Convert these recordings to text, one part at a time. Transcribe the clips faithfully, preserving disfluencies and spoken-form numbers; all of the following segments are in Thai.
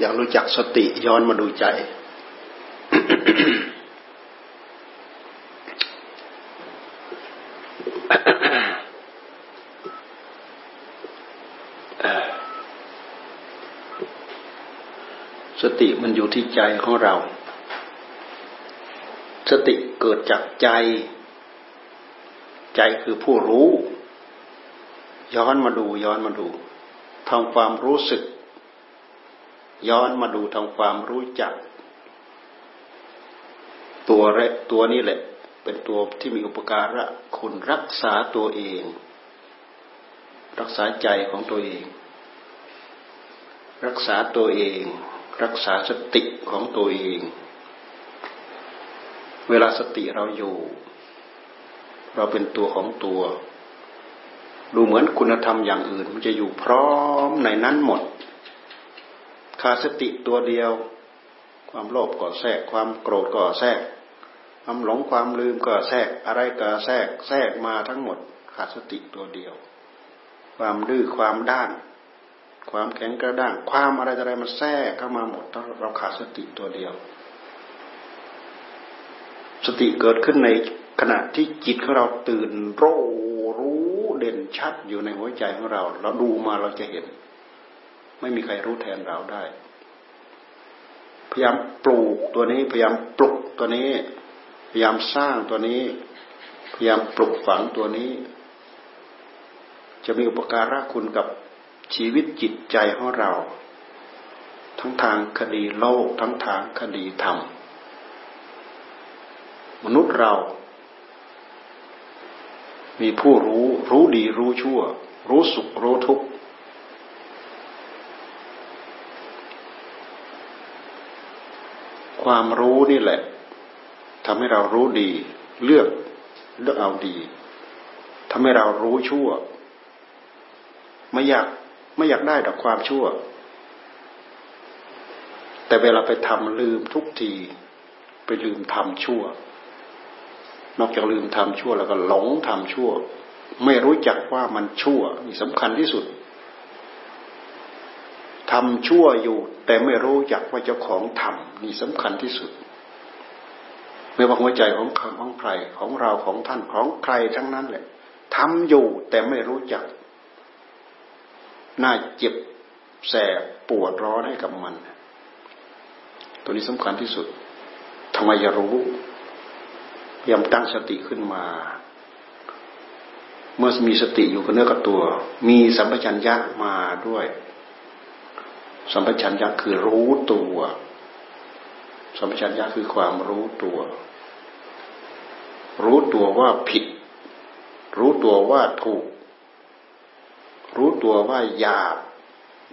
อยากรู้จักสติย้อนมาดูใจ สติมันอยู่ที่ใจของเราสติเกิดจากใจใจคือผู้รู้ย้อนมาดูย้อนมาดูทำความรู้สึกย้อนมาดูทำความรู้จักตัวแรกตัวนี้แหละเป็นตัวที่มีอุปการะคุณรักษาตัวเองรักษาใจของตัวเองรักษาตัวเองรักษาสติของตัวเองเวลาสติเราอยู่เราเป็นตัวของตัวดูเหมือนคุณธรรมอย่างอื่นมันจะอยู่พร้อมในนั้นหมดขาดสติตัวเดียวความโลภก็แทรกความโกรธก็แทรกความหลงความลืมก็แทรกอะไรก็แทรกแทรกมาทั้งหมดขาดสติตัวเดียวความดื้อความด้านความแข็งกระด้างความอะไรอะไรมันแทรกเข้ามาหมดเราขาดสติตัวเดียวสติเกิดขึ้นในขณะที่จิตของเราตื่นรู้รู้เด่นชัดอยู่ในหัวใจของเราเราดูมาเราจะเห็นไม่มีใครรู้แทนเราได้พยายามปลูกตัวนี้พยายามปลุกตัวนี้พยายามสร้างตัวนี้พยายามปลุกฝังตัวนี้จะมีอุปการะคุณกับชีวิตจิตใจของเราทั้งทางคดีโลกทั้งทางคดีธรรมมนุษย์เรามีผู้รู้รู้ดีรู้ชั่วรู้สุขรู้ทุกข์ความรู้นี่แหละทำให้เรารู้ดีเลือกเลือกเอาดีทำให้เรารู้ชั่วไม่อยากไม่อยากได้แต่ความชั่วแต่เวลาไปทำลืมทุกทีไปลืมทำชั่วนอกจากลืมทำชั่วแล้วก็หลงทำชั่วไม่รู้จักว่ามันชั่วนี่สำคัญที่สุดทำชั่วอยู่แต่ไม่รู้จักว่าเจ้าของทำนี่สำคัญที่สุดไม่ว่าหัวใจของของใครของเราของท่านของใครทั้งนั้นแหละทำอยู่แต่ไม่รู้จักน่าเจ็บแสบปวดร้อนให้กับมันตัวนี้สำคัญที่สุดทำไมจะรู้พยายามตั้งสติขึ้นมาเมื่อมีสติอยู่กับเนื้อกับตัวมีสัมปชัญญะมาด้วยสัมปชัญญะคือรู้ตัวสัมปชัญญะคือความรู้ตัวรู้ตัวว่าผิดรู้ตัวว่าถูกรู้ตัวว่าหยาบ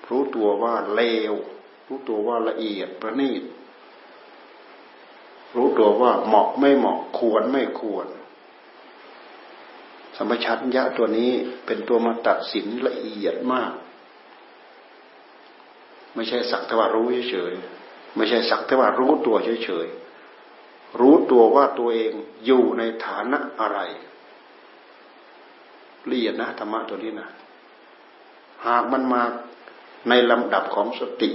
รู้ตัวว่าเลวรู้ตัวว่าละเอียดประณีตรู้ตัวว่าเหมาะไม่เหมาะควรไม่ควรสัมปชัญญะตัวนี้เป็นตัวมาตัดสินละเอียดมากไม่ใช่สักแต่ว่ารู้เฉยๆไม่ใช่สักแต่ว่ารู้ตัวเฉยๆรู้ตัวว่าตัวเองอยู่ในฐานะอะไรละเอียดนะธรรมะตัวนี้นะหากมันมาในลำดับของสติ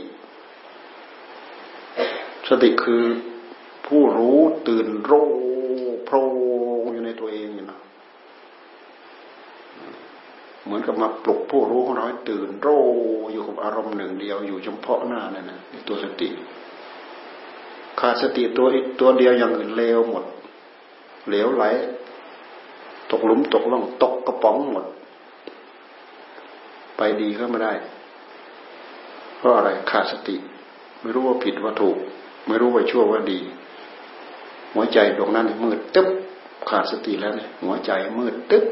สติคือผู้รู้ตื่นรู้โพลอยู่ในตัวเองอยู่นะเหมือนกับมาปลุกผู้รู้ของเราให้ตื่นรู้อยู่กับอารมณ์หนึ่งเดียวอยู่เฉพาะหน้านั่นนะตัวสติขาดสติตัวตัวเดียวอย่างอื่นเลวหมดเหลวไหลตกหลุมตกล่องตกกระป๋องหมดไปดีก็ไม่ได้เพราะอะไรขาดสติไม่รู้ว่าผิดว่าถูกไม่รู้ว่าชั่วว่าดีหัวใจดวงนั้นมืดตึ๊บขาดสติแล้วเนี่ยหัวใจมืดตึ๊บ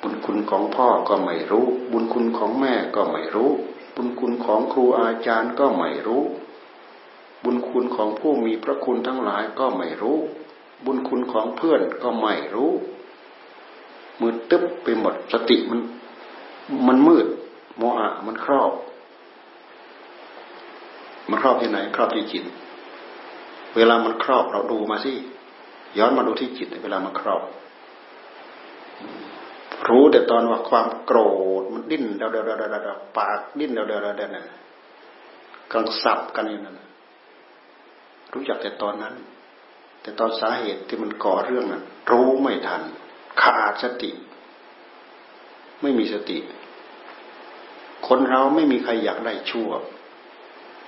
บุญคุณของพ่อก็ไม่รู้บุญคุณของแม่ก็ไม่รู้บุญคุณของครูอาจารย์ก็ไม่รู้บุญคุณของผู้มีพระคุณทั้งหลายก็ไม่รู้บุญคุณของเพื่อนก็ไม่รู้มืดตึ๊บไปหมดสติมันมันมืดโมหะมันครอบมันครอบที่ไหนครอบที่จิตเวลามันครอบเราดูมาสิย้อนมาดูที่จิตเวลามันครอบรู้แต่ตอนว่าความโกรธมันดิ้นเดาๆๆๆปากดิ้นเดาๆๆๆนั่น กำลังสับกันอยู่นั่นรู้จักแต่ตอนนั้นแต่ตอนสาเหตุที่มันก่อเรื่องนั้นรู้ไม่ทันขาดสติไม่มีสติคนเราไม่มีใครอยากได้ชั่ว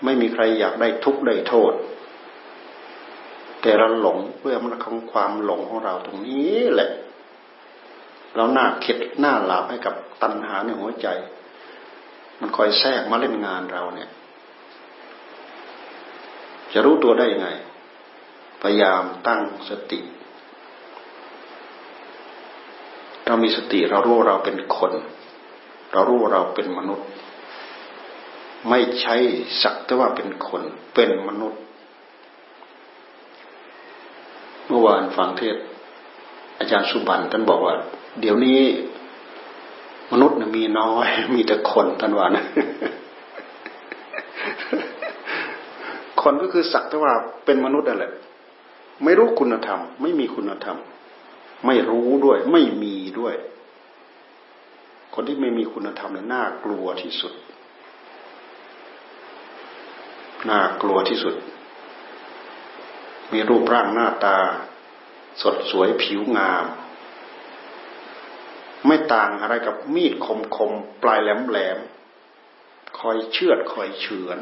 ไม่มีใครอยากได้ทุกข์ได้โทษแต่เราหลงเพื่อมันของความหลงของเราตรงนี้แหละเราหน้าเข็ดหน้าหลาบให้กับตัณหาในหัวใจมันคอยแทรกมาเล่นงานเราเนี่ยจะรู้ตัวได้ยังไงพยายามตั้งสติเรามีสติเรารู้เราเป็นคนเรารู้เราเป็นมนุษย์ไม่ใช่สักแต่ว่าเป็นคนเป็นมนุษย์เมื่อวานฟังเทศอาจารย์สุบันท่านบอกว่าเดี๋ยวนี้มนุษย์มีน้อยมีแต่คนท่านว่านะคนก็คือสักแต่ว่าเป็นมนุษย์นั่นแหละไม่รู้คุณธรรมไม่มีคุณธรรมไม่รู้ด้วยไม่มีด้วยคนที่ไม่มีคุณธรรมเนี่ยน่ากลัวที่สุดน่ากลัวที่สุดมีรูปร่างหน้าตาสดสวยผิวงามไม่ต่างอะไรกับมีดคมๆปลายแหลมๆคอยเชือดคอยเฉือน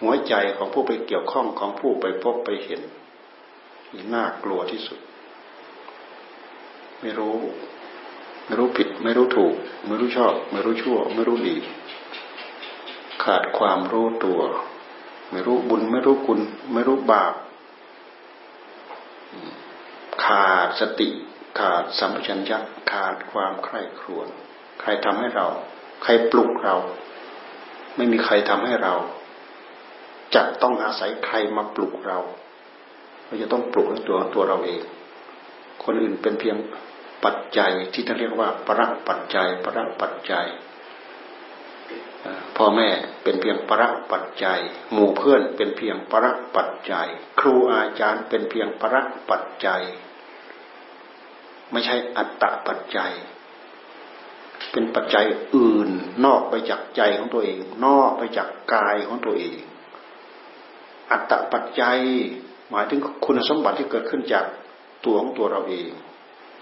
หัวใจของผู้ไปเกี่ยวข้องของผู้ไปพบไปเห็นนี่น่ากลัวที่สุดไม่รู้ไม่รู้ผิดไม่รู้ถูกไม่รู้ชอบไม่รู้ชั่วไม่รู้ดีขาดความรู้ตัวไม่รู้บุญไม่รู้คุณไม่รู้บาปขาดสติขาดสัมปชัญญะขาดความใคร่ครวญใครทำให้เราใครปลุกเราไม่มีใครทำให้เราจะต้องอาศัยใครมาปลุกเราเราจะต้องปลุกด้วยตัวตัวเราเองคนอื่นเป็นเพียงปัจจัยที่ท่านเรียกว่าปรักปัจจัยปรักปัจจัยพ่อแม่เป็นเพียงปรักปัจจัยหมู่เพื่อนเป็นเพียงปรักปัจจัยครูอาจารย์เป็นเพียงปรักปัจจัยไม่ใช่อัตตปัจจัยเป็นปัจจัยอื่นนอกไปจากใจของตัวเองนอกไปจากกายของตัวเองอัตตปัจจัยหมายถึงคุณสมบัติที่เกิดขึ้นจากตัวของตัวเราเอง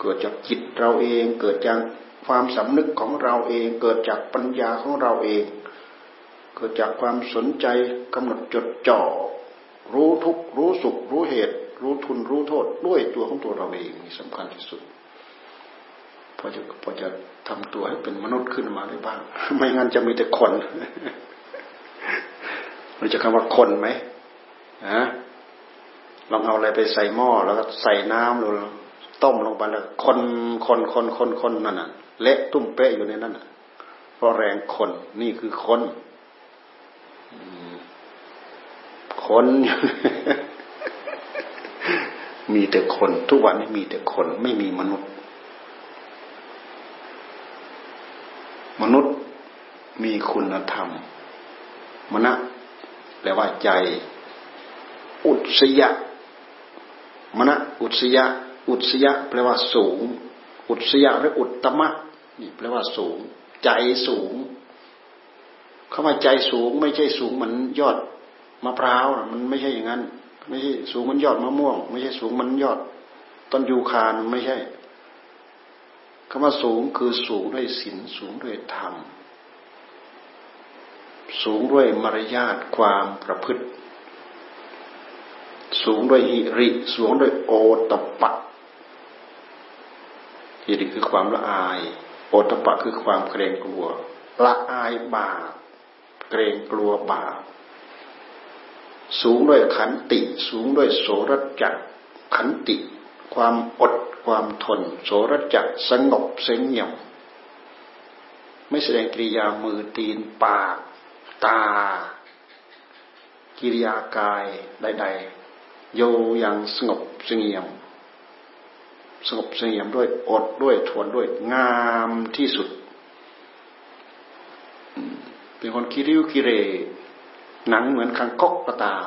เกิดจากจิตเราเองเกิดจากความสำนึกของเราเองเกิดจากปัญญาของเราเองเกิดจากความสนใจกำหนดจดจ่อรู้ทุกข์รู้สุขรู้เหตุรู้ทุนรู้โทษด้วยตัวของตัวเราเองนี่สำคัญที่สุดพอจะพอจะทำตัวให้เป็นมนุษย์ขึ้นมาได้บ้างไม่งั้นจะมีแต่คนเราจะคำว่าคนไหมฮะลองเอาอะไรไปใส่หม้อแล้วก็ใส่น้ำแล้วต้มลงไปแล้วคนคนคนคนคนนั่นน่ะเละตุ้มเป๊ะอยู่ในนั้นน่ะเพราะแรงคนนี่คือคนคนมีแต่คนทุกวันนี้มีแต่คนไม่มีมนุษย์มนุษย์มีคุณธรรมมนะแปลว่าใจอุตสยะมนะอุตสยะอุตสยะแปลว่าสูงอุตสยะหรืออุตตมะนี่แปลว่าสูงใจสูงคำว่าใจสูงไม่ใช่สูงเหมือนยอดมะพร้าวมันไม่ใช่อย่างนั้นไม่ใช่สูงเหมือนยอดมะม่วงไม่ใช่สูงเหมือนยอดต้นยูคาไม่ใช่คำว่าสูงคือสูงด้วยศีลสูงด้วยธรรมสูงด้วยมารยาทความประพฤติสูงด้วยหิริสูงด้วยโอตปะหิริคือความละอายโอตปะคือความเกรงกลัวละอายบาปเกรงกลัวบาปสูงด้วยขันติสูงด้วยโสรจักขันติความอดความทนโสรจักสงบเสงี่ยมไม่แสดงกิริยามือตีนปากตากิริยากายใดๆโยอย่างสงบเสงี่ยมสงบเสงี่ยมด้วยอดด้วยทนด้วยงามที่สุดเป็นคนคิริวคิเรหนังเหมือนคังคกก็ตาม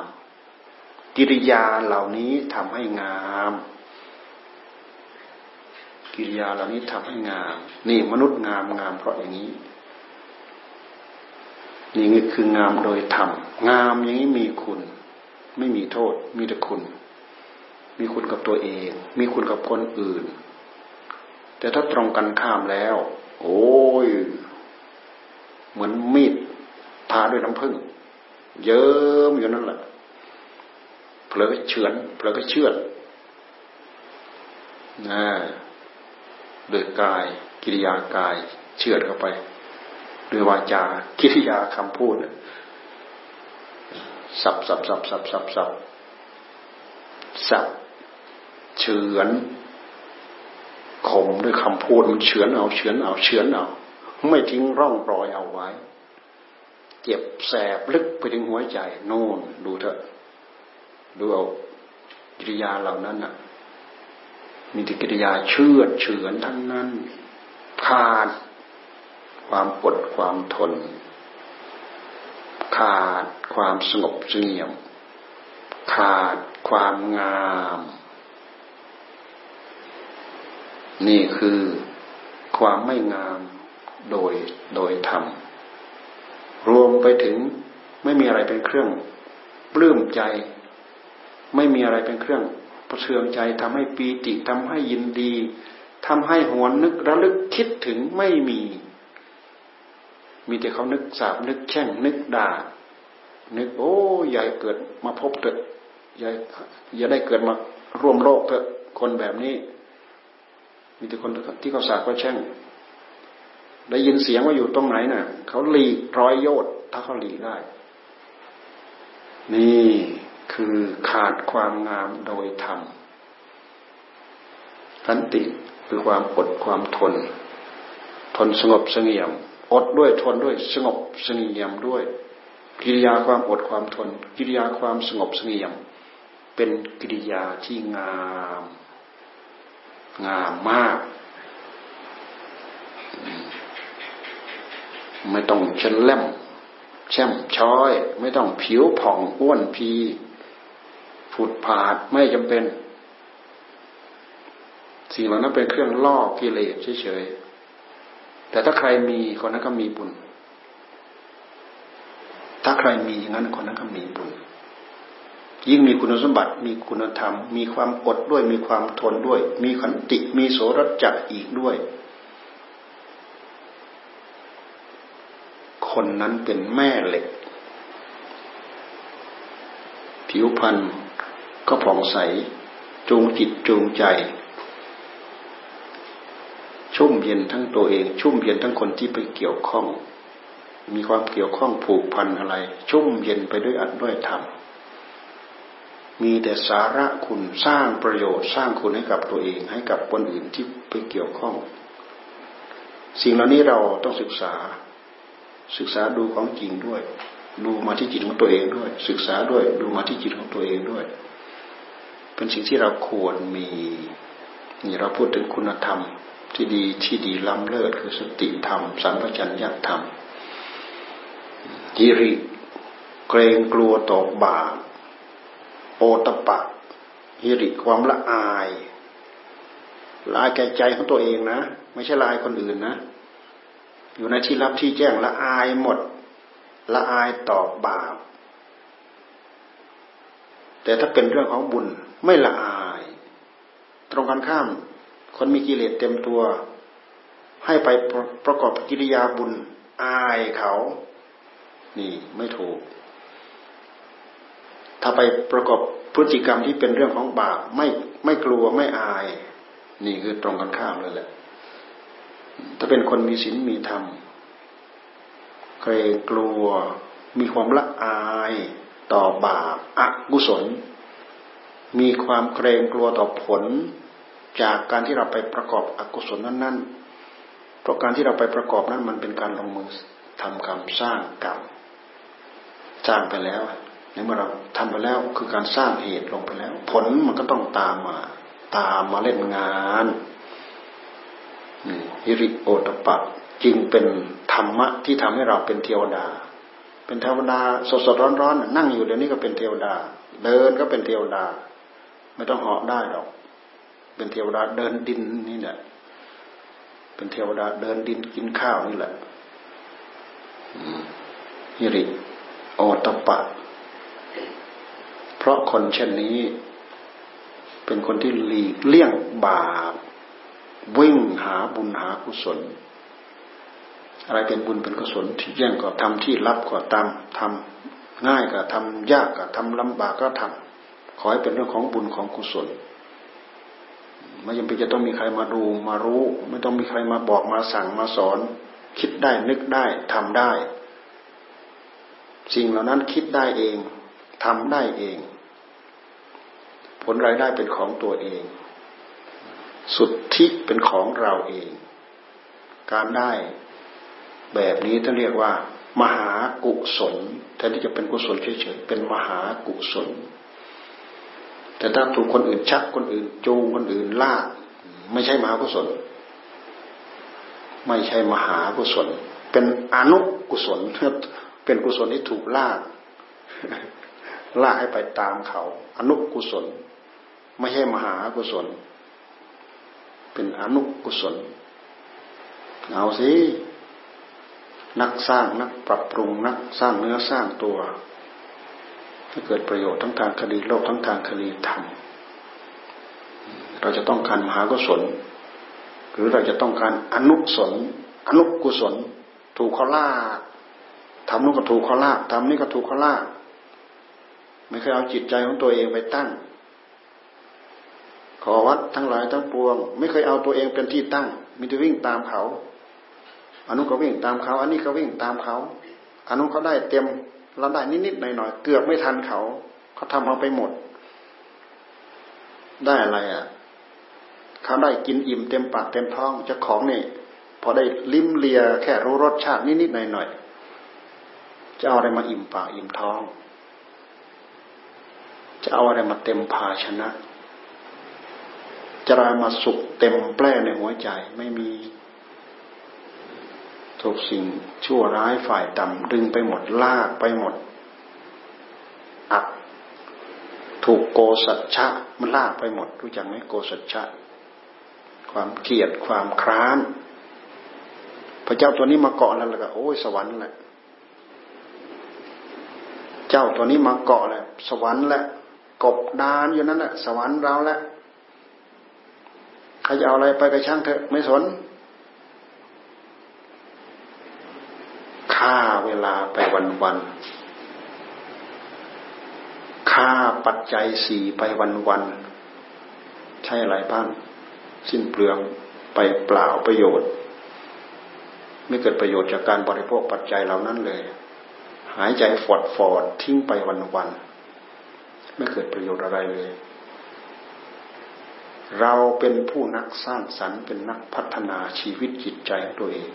กิริยาเหล่านี้ทำให้งามกิริยาเหล่านี้ทำให้งามนี่มนุษย์งามงามเพราะอย่างนี้ อย่างนี้คืองามโดยธรรมงามอย่างนี้มีคุณไม่มีโทษมีแต่คุณมีคุณกับตัวเองมีคุณกับคนอื่นแต่ถ้าตรงกันข้ามแล้วโอ้ยเหมือนมีดทาด้วยน้ำผึ้งเยิ้มอยู่นั่นแหละเผลอก็เฉือนเผลอก็เชือดนะโดยกายกิริยากายเชือดเข้าไปโดยวาจากิริยาคำพูดสับสับสับสับสับสับสับเฉือนข่มด้วยคำพูดมันเฉือนเอาเฉือนเอาเฉือนเอาไม่ทิ้งร่องรอยเอาไว้เจ็บแสบลึกไปถึงหัวใจโน่นดูเถอะดูเอากิริยาเหล่านั้นน่ะมีแต่กิริยาเชื่อเฉือนทั้งนั้นขาดความอดความทนขาดความสงบเสงี่ยมขาดความงามนี่คือความไม่งามโดยโดยธรรมรวมไปถึงไม่มีอะไรเป็นเครื่องปลื้มใจไม่มีอะไรเป็นเครื่องประเทืองใจทำให้ปีติทำให้ยินดีทำให้หวนนึกระลึกคิดถึงไม่มีมีแต่เขานึกสาบนึกแช่งนึกด่านึกโอ้ยายเกิดมาพบเถอะยายอย่าได้เกิดมาร่วมโลกเถอะคนแบบนี้มีแต่คนที่เขาสาบเขาแช่งได้ยินเสียงว่าอยู่ตรงไหนน่ะเขาหลีกร้อยโยชน์ถ้าเขาหลีกได้นี่คือขาดความงามโดยธรรมขันติคือความอดความทนทนสงบเสงี่ยมอดด้วยทนด้วยสงบเสงี่ยมด้วยกิริยาความอดความทนกิริยาความสงบเสงี่ยมเป็นกิริยาที่งามงามมากไม่ต้องเฉล่มแช่มช้อยไม่ต้องผิวผ่องอ้วนพีผุดผาดไม่จำเป็นสิ่งเหล่านั้นเป็นเครื่องล่อกิเลสเฉยๆแต่ถ้าใครมีคนนั้นก็มีบุญถ้าใครมีอย่างนั้นคนนั้นก็มีบุญยิ่งมีคุณสมบัติมีคุณธรรมมีความอดด้วยมีความทนด้วยมีขันติมีโสรจักอีกด้วยคนนั้นเป็นแม่เหล็กผิวพรรณก็ผ่องใสจูงจิตจูงใจชุ่มเย็นทั้งตัวเองชุ่มเย็นทั้งคนที่ไปเกี่ยวข้องมีความเกี่ยวข้องผูกพันอะไรชุ่มเย็นไปด้วยอัตด้วยธรรมมีแต่สาระคุณสร้างประโยชน์สร้างคุณให้กับตัวเองให้กับคนอื่นที่ไปเกี่ยวข้องสิ่งเหล่านี้เราต้องศึกษาศึกษาดูของจริงด้วยดูมาที่จิตของตัวเองด้วยศึกษาด้วยดูมาที่จิตของตัวเองด้วยเป็นสิ่งที่เราควรมีนี่เราพูดถึงคุณธรรมที่ดีที่ดีล้ำเลิศคือสติธรรมสัมปชัญญะธรรมฮิริเกรงกลัวต่อบาปโอตปะฮิริความละอายละอายแก่ใจของตัวเองนะไม่ใช่ละอายคนอื่นนะอยู่ในที่ลับที่แจ้งละอายหมดละอายต่อบาปแต่ถ้าเป็นเรื่องของบุญไม่ละอายตรงกันข้ามคนมีกิเลสเต็มตัวให้ไปประกอบกิริยาบุญอายเขานี่ไม่ถูกถ้าไปประกอบพฤติกรรมที่เป็นเรื่องของบาปไม่ไม่กลัวไม่อายนี่คือตรงกันข้ามเลยแหละถ้าเป็นคนมีศีลมีธรรมเกรงกลัวมีความละอายต่อบาปอกุศลมีความเกรงกลัวต่อผลจากการที่เราไปประกอบอกุศลนั้นๆเพราะการที่เราไปประกอบนั้นมันเป็นการลงมือทำกรรมสร้างกรรมสร้างไปแล้วในเมื่อเราทำไปแล้วคือการสร้างเหตุลงไปแล้วผลมันก็ต้องตามมาตามมาเล่นงานฮิริโอตปะจึงเป็นธรรมะที่ทำให้เราเป็นเทวดาเป็นเทวดาสดๆร้อนๆนั่งอยู่เดี๋ยวนี้ก็เป็นเทวดาเดินก็เป็นเทวดาไม่ต้องเหาะได้หรอกเป็นเทวดาเดินดินนี่แหละเป็นเทวดาเดินดินกินข้าวนี่แหละ ฮิริโอตัปปะเพราะคนเช่นนี้เป็นคนที่หลีกเลี่ยงบาปวิ่งหาบุญหากุศลอะไรเป็นบุญเป็นกุศลที่แย่งก็ทำที่ลับก็ตามทำง่ายก็ทำยากก็ทำลำบากก็ทำขอให้เป็นเรื่องของบุญของกุศลไม่จำเป็นจะต้องมีใครมาดูมารู้ไม่ต้องมีใครมาบอกมาสั่งมาสอนคิดได้นึกได้ทำได้สิ่งเหล่านั้นคิดได้เองทำได้เองผลรายได้เป็นของตัวเองสุทธิเป็นของเราเองการได้แบบนี้ท่านเรียกว่ามหากุศลแทนที่จะเป็นกุศลเฉยๆเป็นมหากุศลแต่ถ้าถูกคนอื่นชักคนอื่นจูงคนอื่นลากไม่ใช่มหากุศลไม่ใช่มหากุศลเป็นอนุกุศลเป็นกุศลที่ถูกลากลากให้ไปตามเขาอนุกุศลไม่ใช่มหากุศลเป็นอนุกุศลเอาสินักสร้างนักปรับปรุงนักสร้างเนื้อสร้างตัวให้เกิดประโยชน์ทั้งทางคดีโลกทั้งทางคดีธรรมเราจะต้องการมหากุศลหรือเราจะต้องการอนุกุศลอนุกุศลถูกเขาลากทำนู่นก็ถูกเขาลากทำนี่ก็ถูกเขาลากไม่เคยเอาจิตใจของตัวเองไปตั้งขอวัดทั้งหลายทั้งปวงไม่เคยเอาตัวเองเป็นที่ตั้งมีแต่วิ่งตามเขาอันนู้นก็วิ่งตามเขาอันนี้ก็วิ่งตามเขาอันนู้นเขาได้เต็มเราได้นิดๆหน่อยๆเกือบไม่ทันเขาเขาทำเอาไปหมดได้อะไรอ่ะเขาได้กินอิ่มเต็มปากเต็มท้องเจ้าของนี่พอได้ลิ้มเลียแค่รู้รสชาตินิดๆหน่อยๆจะเอาอะไรมาอิ่มปากอิ่มท้องจะเอาอะไรมาเต็มภาชนะจะอะไรมาสุกเต็มแปร่ในหัวใจไม่มีถูกสิ่งชั่วร้ายฝ่ายต่ำดึงไปหมดลากไปหมดอักถูกโกสัจฉะมันลากไปหมดรู้จักไหมโกสัจฉะความเกลียดความคร้านพระเจ้าตัวนี้มาเกาะแล้วล่ะก็โอ้ยสวรรค์แหละเจ้าตัวนี้มาเกาะแล้วสวรรค์แหละกบดานอยู่นั่นแหละสวรรค์เราแหละใครจะเอาอะไรไปก็ช่างเถอะไม่สนค่าเวลาไปวันๆค่าปัจจัยสี่ไปวันๆใช่อะไรบ้างสิ้นเปลืองไปเปล่าประโยชน์ไม่เกิดประโยชน์จากการบริโภคปัจจัยเหล่านั้นเลยหายใจฟอดฟอดทิ้งไปวันๆไม่เกิดประโยชน์อะไรเลยเราเป็นผู้นักสร้างสรรค์เป็นนักพัฒนาชีวิตจิตใจตัวเอง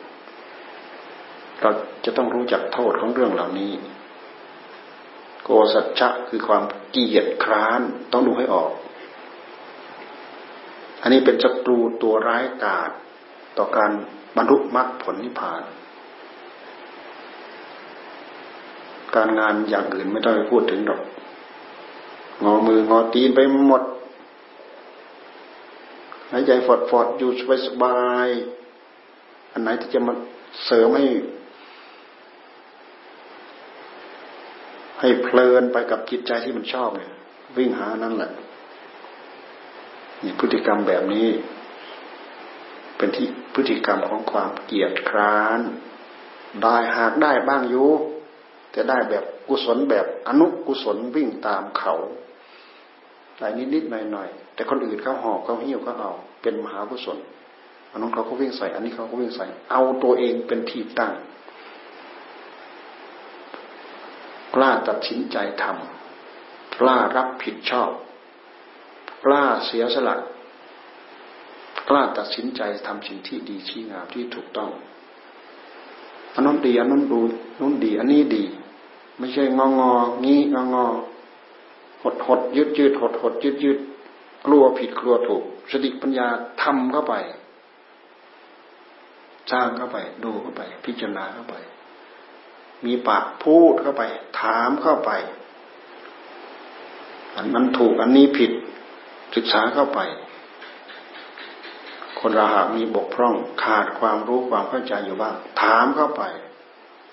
เราจะต้องรู้จักโทษของเรื่องเหล่านี้โกสัจฉะคือความเกลียดคร้านต้องดูให้ออกอันนี้เป็นศัตรูตัวร้ายกาจต่อการบรรลุมรรคผลนิพพานการงานอย่างอื่นไม่ต้องไปพูดถึงหรอกงอมืองอตีนไปหมดหายใจฟอดฟอดอยู่สบายอันไหนที่จะมาเสริมให้ให้เพลินไปกับจิตใจที่มันชอบเนี่ยวิ่งหานั่นแหละนี่พฤติกรรมแบบนี้เป็นที่พฤติกรรมของความเกลียดคร้านได้หากได้บ้างอยู่แต่ได้แบบกุศลแบบอนุกุศลวิ่งตามเขาได้นิดๆหน่อยๆแต่คนอื่นเขาหอบเขาหิ้วเขาเอาเป็นมหากุศลอันนั้นเขาก็วิ่งใส่อันนี้เขาก็วิ่งใส่เอาตัวเองเป็นที่ตั้งกล้าตัดสินใจทำกล้ารับผิดชอบกล้าเสียสละกล้าตัดสินใจทำสิ่งที่ดีที่งามที่ถูกต้องอันนั้นดีอันนั้นดูนั้นดีอันนี้ดีไม่ใช่งององี้งองอหดหดยืดยืดหดหดยืดยืดกลัวผิดกลัวถูกสติปัญญาทำเข้าไปสร้างเข้าไปดูเข้าไปพิจารณาเข้าไปมีปากพูดเข้าไปถามเข้าไปอันนั้นถูกอันนี้ผิดศึกษาเข้าไปคนเราหากมีบกพร่องขาดความรู้ความเข้าใจอยู่บ้างถามเข้าไป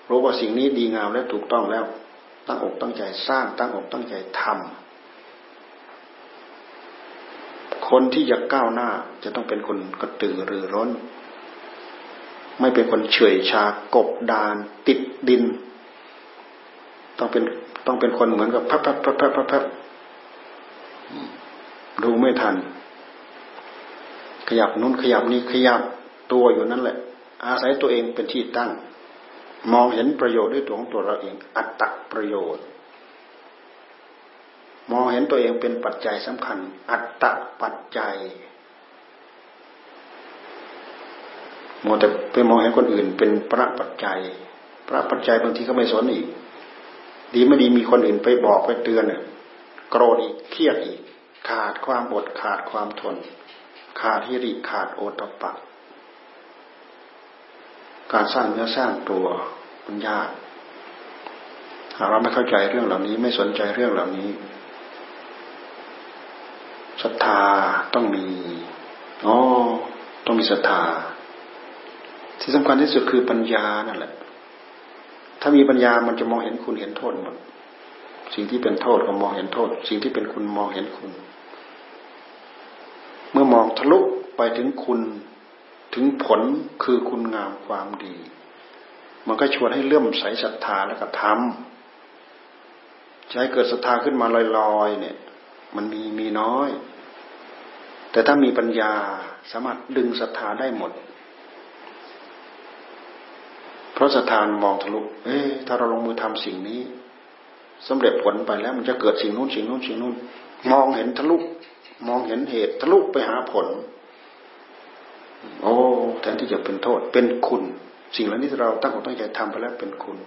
รู้ว่าสิ่งนี้ดีงามและถูกต้องแล้วตั้งอกตั้งใจสร้างตั้งอกตั้งใจทำคนที่จะก้าวหน้าจะต้องเป็นคนกระตือรือร้นไม่เป็นคนเฉยชากบดานติดดินต้องเป็นต้องเป็นคนเหมือนกับพับพับพับพับพับดูไม่ทันขยับนู้นขยับนี้ขยับตัวอยู่นั่นแหละอาศัยตัวเองเป็นที่ตั้งมองเห็นประโยชน์ด้วยตัวของตัวเราเองอัตตประโยชน์มองเห็นตัวเองเป็นปัจจัยสำคัญอัตตปัจจัยมัวแต่ไปมองเห็นคนอื่นเป็นพระปัจจัยพระปัจจัยบางทีก็ไม่สนอีกดีไม่ดีมีคนอื่นไปบอกไปเตือนเนี่ยโกรธอีกเครียดอีกขาดความอดขาดความทนขาดฮิริขาดโอตตัปปะการสร้างเนื้อสร้างตัวมันยากหากเราไม่เข้าใจเรื่องเหล่านี้ไม่สนใจเรื่องเหล่านี้ศรัทธาต้องมีอ๋อต้องมีศรัทธาที่สำคัญที่สุดคือปัญญานั่นแหละถ้ามีปัญญามันจะมองเห็นคุณเห็นโทษหมดสิ่งที่เป็นโทษก็มองเห็นโทษสิ่งที่เป็นคุณมองเห็นคุณเมื่อมองทะลุไปถึงคุณถึงผลคือคุณงามความดีมันก็ชวนให้เลื่อมใสศรัทธาและกระทำใช้เกิดศรัทธาขึ้นมาลอยๆเนี่ยมันมีมีน้อยแต่ถ้ามีปัญญาสามารถดึงศรัทธาได้หมดเพราะศรัทธามองทะลุเอ๊ะถ้าเราลงมือทำสิ่งนี้สำเร็จผลไปแล้วมันจะเกิดสิ่งนู้นสิ่งนู้นสิ่งนู้นมองเห็นทะลุมองเห็นเหตุทะลุไปหาผลโอ้แทนที่จะเป็นโทษเป็นคุณสิ่งเหล่านี้เราตั้งอกตั้งใจทำไปแล้วเป็นคุณ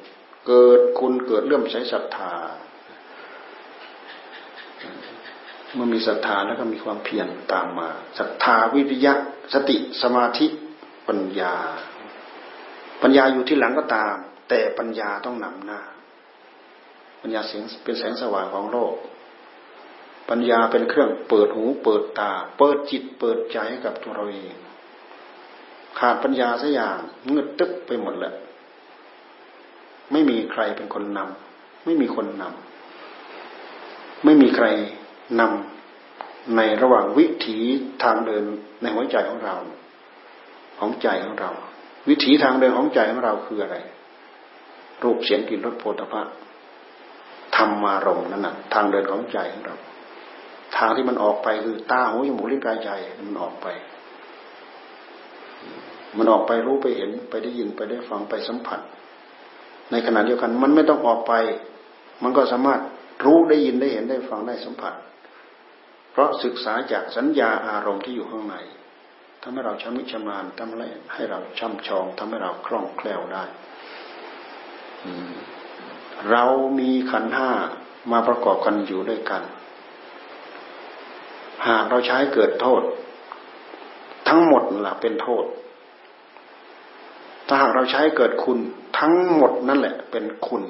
เกิดคุณเกิดเลื่อมใสศรัทธาเมื่อมีศรัทธาแล้วก็มีความเพียรตามมาศรัทธาวิริยะสติสมาธิปัญญาปัญญาอยู่ที่หลังก็ตามแต่ปัญญาต้องนำหน้าปัญญาเป็นแสงสว่างของโลกปัญญาเป็นเครื่องเปิดหูเปิดตาเปิดจิตเปิดใจให้กับตัวเราเองขาดปัญญาสักอย่างมืดตึ๊บไปหมดแหละไม่มีใครเป็นคนนำไม่มีคนนำไม่มีใครนำในระหว่างวิถีทางเดินในหัวใจของเราของใจของเราวิถีทางเดินของใจของเราคืออะไรรูปเสียงกลิ่นรสโผฏฐัพพะธรรมารมณ์นั่นน่ะทางเดินของใจของเราทางที่มันออกไปคือตาหูจมูกลิ้นกายใจมันออกไปมันออกไปรู้ไปเห็นไปได้ยินไปได้ฟังไปสัมผัสในขณะเดียวกันมันไม่ต้องออกไปมันก็สามารถรู้ได้ยินได้เห็นได้ฟังได้สัมผัสเพราะศึกษาจากสัญญาอารมณ์ที่อยู่ข้างในทำให้เราชำนิชำนาญทำให้เราช่ำชองทำให้เราคล่องแคล่วได้เรามีขันธ์ห้ามาประกอบกันอยู่ด้วยกันหากเราใช้เกิดโทษทั้งหมดล่ะเป็นโทษถ้าหากเราใช้เกิดคุณทั้งหมดนั่นแหละเป็นคุณ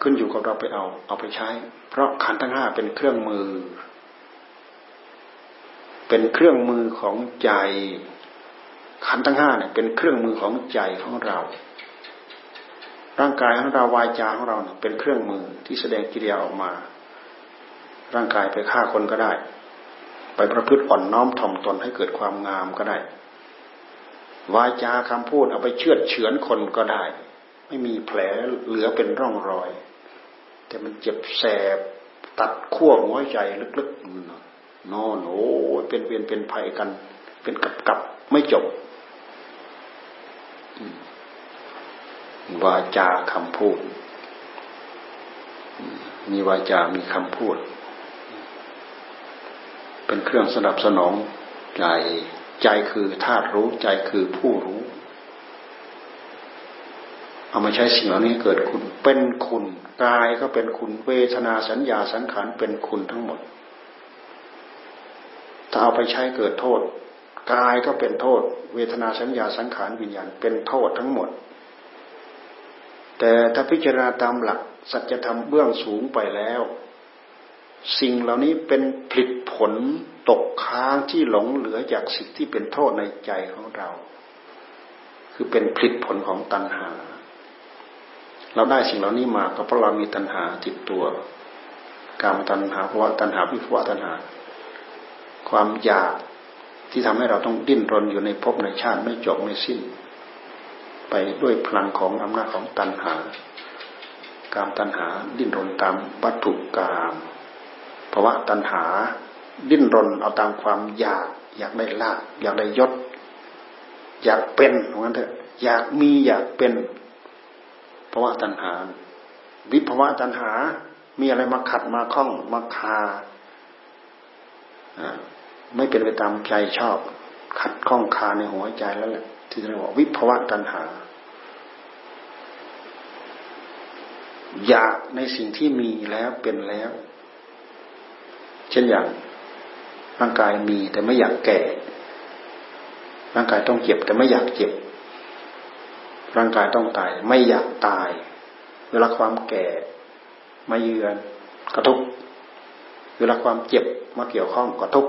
ขึ้นอยู่กับเราไปเอาเอาไปใช้เพราะขันธ์ทั้งห้าเป็นเครื่องมือเป็นเครื่องมือของใจขันธ์ทั้งห้าเนี่ยเป็นเครื่องมือของใจของเราร่างกายของเราวาจาของเราเนี่ยเป็นเครื่องมือที่แสดงกิริยาออกมาร่างกายไปฆ่าคนก็ได้ไปประพฤติอ่อนน้อมถ่อมตนให้เกิดความงามก็ได้วาจาคำพูดเอาไปเชือดเฉือนคนก็ได้ไม่มีแผลเหลือเป็นร่องรอยแต่มันเจ็บแสบตัดขั้วหัวใจลึกๆนอนโอ้เป็นเวียนเป็นภัยกันเป็นกับๆไม่จบวาจาคำพูดมีวาจามีคำพูดเป็นเครื่องสนับสนองใจใจคือธาตุรู้ใจคือผู้รู้เอามาใช้สิ่งเหล่านี้เกิดคุณเป็นคุณกายก็เป็นคุณเวทนาสัญญาสังขารเป็นคุณทั้งหมดถ้าเอาไปใช้เกิดโทษกายก็เป็นโทษเวทนาสัญญาสังขารวิญญาณเป็นโทษทั้งหมดแต่ถ้าพิจารณาตามหลักสัจธรรมเบื้องสูงไปแล้วสิ่งเหล่านี้เป็นผลผลตกค้างที่หลงเหลือจากสิ่งที่เป็นโทษในใจของเรา คือเป็นผลผลของตัณหาเราได้สิ่งเหล่านี้มาก็เพราะเรามีตัณหาติดตัวกามตัณหาภวตัณหาวิภวตัณหาความอยากที่ทำให้เราต้องดิ้นรนอยู่ในภพในชาติไม่จบไม่สิ้นไปด้วยพลังของอำนาจของตัณหากามตัณหาดิ้นรนตามวัตถุกามภวตัณหาดิ้นรนเอาตามความอยากอยากได้ลาภอยากได้ยศอยากเป็นเพราะงั้นเถอะอยากมีอยากเป็นภวตัณหาวิภวตัณหามีอะไรมาขัดมาข้องมาคาไม่เป็นไปตามใจชอบขัดข้องคาในหัวใจแล้วแหละที่เรียกว่าวิภวตัณหาอยากในสิ่งที่มีแล้วเป็นแล้วเช่นอย่างร่างกายมีแต่ไม่อยากแก่ร่างกายต้องเจ็บแต่ไม่อยากเจ็บร่างกายต้องตายไม่อยากตายเวลาความแก่มาเยือนกระทบเวลาความเจ็บมาเกี่ยวข้องกระทบ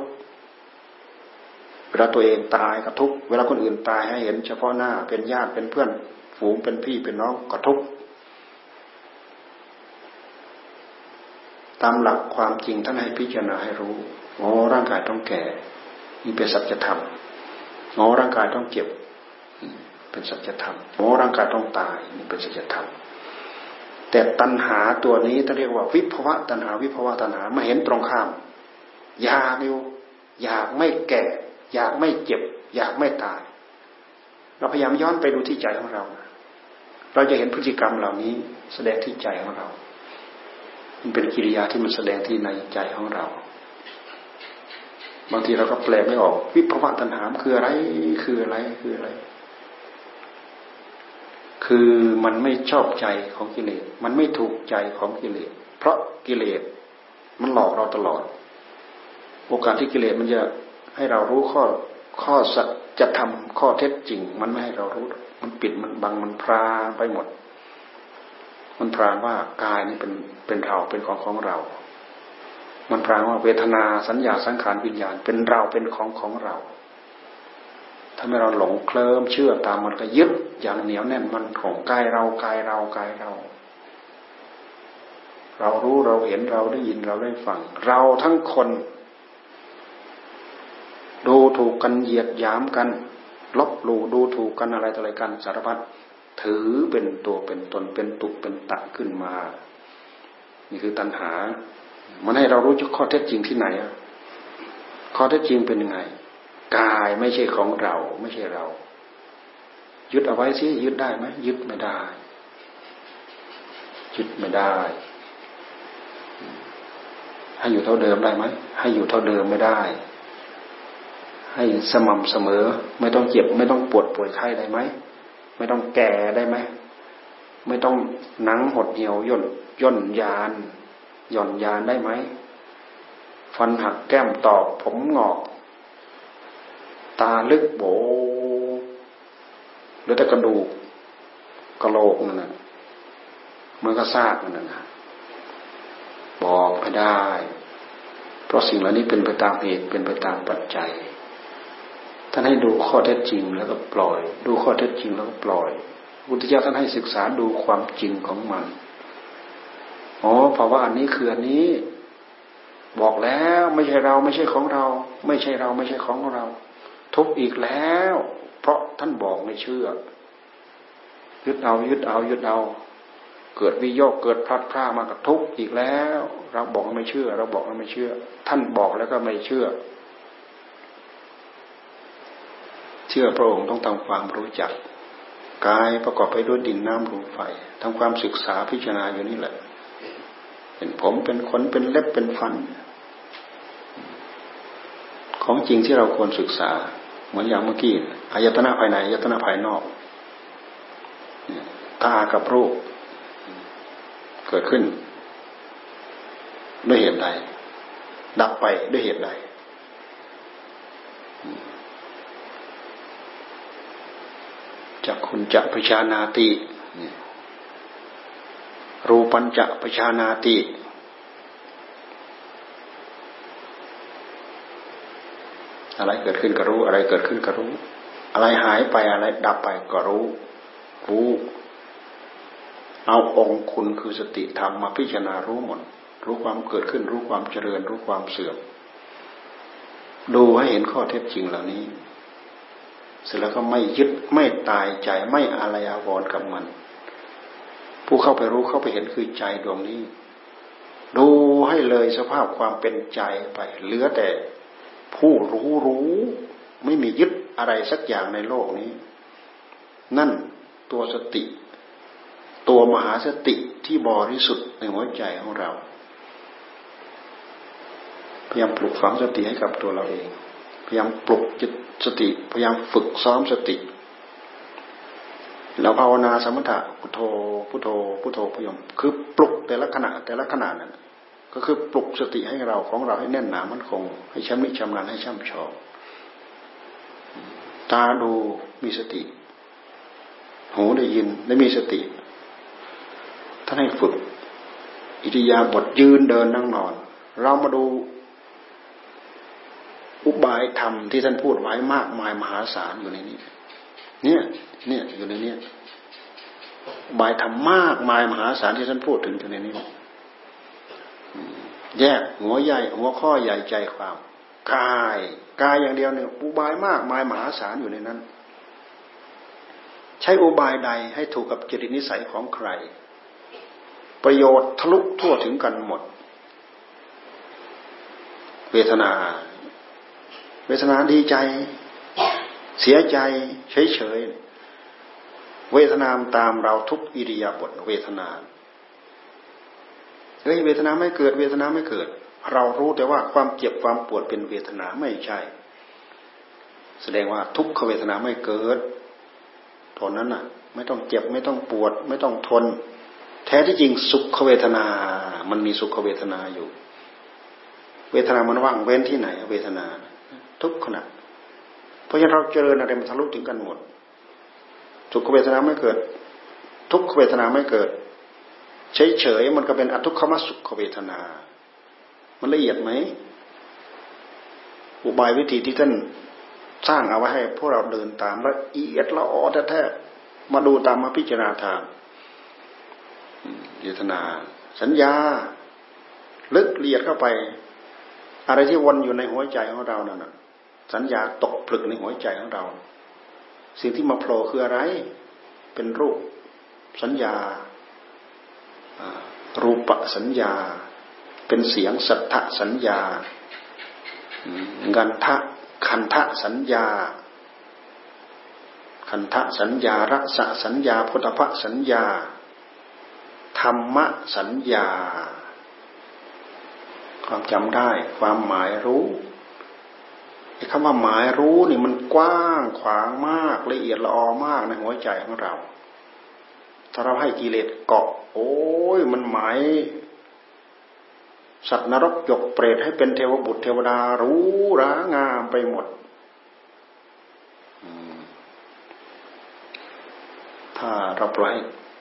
เวลาตัวเองตายกระทบเวลาคนอื่นตายให้เห็นเฉพาะหน้าเป็นญาติเป็นเพื่อนฝูงเป็นพี่เป็นน้องกระทบตามหลักความจริงท่านให้พิจารณาให้รู้โอ้ร่างกายต้องแก่นี่เป็นสัจธรรมโอ้ร่างกายต้องเจ็บเป็นสัจธรรมโอ้ร่างกายต้องตายนี่เป็นสัจธรรมแต่ตัณหาตัวนี้ท่านเรียกว่าวิภวตัณหาวิภวตัณหามาเห็นตรงข้ามอยากอยู่อยากไม่แก่อยากไม่เจ็บอยากไม่ตายเราพยายามย้อนไปดูที่ใจของเราเราจะเห็นพฤติกรรมเหล่านี้แสดงที่ใจของเรามันเป็นกิริยาที่มันแสดงที่ในใจของเราบางทีเราก็แปลไม่ออกวิภวตัณหาคืออะไรคืออะไรคืออะไรคือมันไม่ชอบใจของกิเลสมันไม่ถูกใจของกิเลสเพราะกิเลสมันหลอกเราตลอดโอกาสที่กิเลสมันจะให้เรารู้ข้อข้อสัจธรรมข้อเท็จจริงมันไม่ให้เรารู้มันปิดมันบังมันพรางไปหมดมันพรางว่ากายนี่เป็นเป็นเราเป็นของของเรามันพรางว่าเวทนาสัญญาสังขารวิญญาณเป็นเราเป็นของของเราถ้าไม่เราหลงเคลิ้มเชื่อตามมันก็ยึดอย่างเหนียวแน่นมันของกายเรากายเรากายเราเรารู้เราเห็นเราได้ยินเราได้ฟังเราทั้งคนดูถูกกันเหยียดหยามกันลบหลู่ดูถูกกันอะไรต่ออะไรกันสารพัดถือเป็นตัวเป็นตนเป็นตุเป็นตะขึ้นมานี่คือตัณหามันให้เรารู้จักข้อเท็จจริงที่ไหนข้อเท็จจริงเป็นยังไงกายไม่ใช่ของเราไม่ใช่เรายึดเอาไว้สิยึดได้ไหมยึดไม่ได้ยึดไม่ได้ให้อยู่เท่าเดิมได้ไหมให้อยู่เท่าเดิมไม่ได้ให้สม่ำเสมอไม่ต้องเจ็บไม่ต้องปวดป่วยไข้ได้ไหมไม่ต้องแก่ได้ไหมไม่ต้องหนังหดเหี่ยวย่นย่นยานหย่อนยานได้ไหมฟันหักแก้มตอกผมงอกตาลึกโบหรือแต่กระดูกกะโหลกนั่นน่ะมันก็ซากนั่นน่ะบอกไม่ได้เพราะสิ่งเหล่านี้เป็นไปตามเหตุเป็นไปตามปัจจัยท่านให้ดูข้อเท็จจริงแล้วก็ปล่อยดูข้อเท็จจริงแล้วก็ปล่อยพุทธเจ้าท่านให้ศึกษาดูความจริงของมันอ๋อภาวะอันนี้คืออันนี้บอกแล้วไม่ใช่เราไม่ใช่ของเราไม่ใช่เราไม่ใช่ของเราทุบอีกแล้วเพราะท่านบอกไม่เชื่อยึดเอายึดเอายึดเอาเกิดวิโยคเกิดพลัดพรากมากระทุบอีกแล้วเราบอกไม่เชื่อเราบอกแล้วไม่เชื่อท่านบอกแล้วก็ไม่เชื่อเชื่อพระองค์ต้องทำความรู้จักกายประกอบไปด้วยดินน้ำลมไฟทำความศึกษาพิจารณาอยู่นี่แหละเป็นผมเป็นขนเป็นเล็บเป็นฟันของจริงที่เราควรศึกษาเหมือนอย่างเมื่อกี้อายตนะภายในอายตนะภายนอกตากับรูปเกิดขึ้นด้วยเหตุใดดับไปด้วยเหตุใดจักขุญจะปชานาติรูปัญจะปชานาติอะไรเกิดขึ้นก็รู้อะไรเกิดขึ้นก็รู้ อะไรหายไปอะไรดับไปก็รู้รู้เอาองค์คุณคือสติธรรมมาพิจารณารู้หมดรู้ความเกิดขึ้นรู้ความเจริญรู้ความเสื่อมดูให้เห็นข้อเท็จจริงเหล่านี้เสร็จแล้วก็ไม่ยึดไม่ตายใจไม่อะไรอาวรณ์กับมันผู้เข้าไปรู้เข้าไปเห็นคือใจดวงนี้ดูให้เลยสภาพความเป็นใจไปเหลือแต่ผู้รู้รู้ไม่มียึดอะไรสักอย่างในโลกนี้นั่นตัวสติตัวมหาสติที่บริสุทธิ์ในหัวใจของเราพยายามปลุกฝังสติให้กับตัวเราเองพยายามปลุกจิตสติพยายามฝึกซ้อมสติเราภาวนาสมถะพุทโธพุทโธพุทโธพยมคือปลุกแต่ละขณะแต่ละขณะนั้นก็คือปลุกสติให้เราของเราให้แน่นหนามั่นคงให้ชำนิชำนาญให้ช่ำชองตาดูมีสติหูได้ยินได้มีสติท่านให้ฝึกอิริยาบถยืนเดินนั่งนอนเรามาดูอุบายธรรมที่ท่านพูดไว้มากมายมหาศาลอยู่ในนี้เนี่ยเนี่ยอยู่ในนี้อุบายธรรมมากมายมหาศาลที่ท่านพูดถึงอยู่ในนี้แยกหัวใหญ่หัวข้อใหญ่ใจความกายกายอย่างเดียวเนี่ยอุบายมากมายมหาศาลอยู่ในนั้นใช้อุบายใดให้ถูกกับจริตนิสัยของใครประโยชน์ทะลุทั่วถึงกันหมดเวทนาเวทนาดีใจเสียใจเฉยๆเวทนาตามเราทุกอิริยาบถเวทนาเฮ้ยเวทนาไม่เกิดเวทนาไม่เกิดเรารู้แต่ว่าความเจ็บความปวดเป็นเวทนาไม่ใช่แสดงว่าทุกขเวทนาไม่เกิดตอนนั้นน่ะไม่ต้องเจ็บไม่ต้องปวดไม่ต้องทนแท้ที่จริงสุขเวทนามันมีสุขเวทนาอยู่เวทนามันว่างเว้นที่ไหนเวทนาทุกขณะเพราะฉะนั้นเราเจริญอะไรมันทะลุถึงกันหมดสุขเวทนาไม่เกิดทุกขเวทนาไม่เกิดเฉยๆมันก็เป็นอทุกขมสุขเวทนามันละเอียดไหมอุบายวิธีที่ท่านสร้างเอาไว้ให้พวกเราเดินตามละเอียดละออแท้ๆมาดูตามมาพิจารณาธรรมเวทนาสัญญาลึกละเอียดเข้าไปอะไรที่วนอยู่ในหัวใจของเรานั่นน่ะสัญญาตกผลึกในหัวใจของเราสิ่งที่มาโผล่คืออะไรเป็นรูปสัญญารูปสัญญาเป็นเสียงสัทธสัญญางันทะคันทะสัญญาคันทะสัญญารัสสัญญาโพธพสัญญาธรรมสัญญาความจำได้ความหมายรู้ไอ้คำว่าหมายรู้นี่มันกว้างขวางมากละเอียดละออมากในหัวใจของเราถ้าเราให้กิเลสเกาะโอ้ยมันหมายสัตว์นรกยกเปรตให้เป็นเทวบุตรเทวดารู้รางามไปหมดถ้าเราปล่อย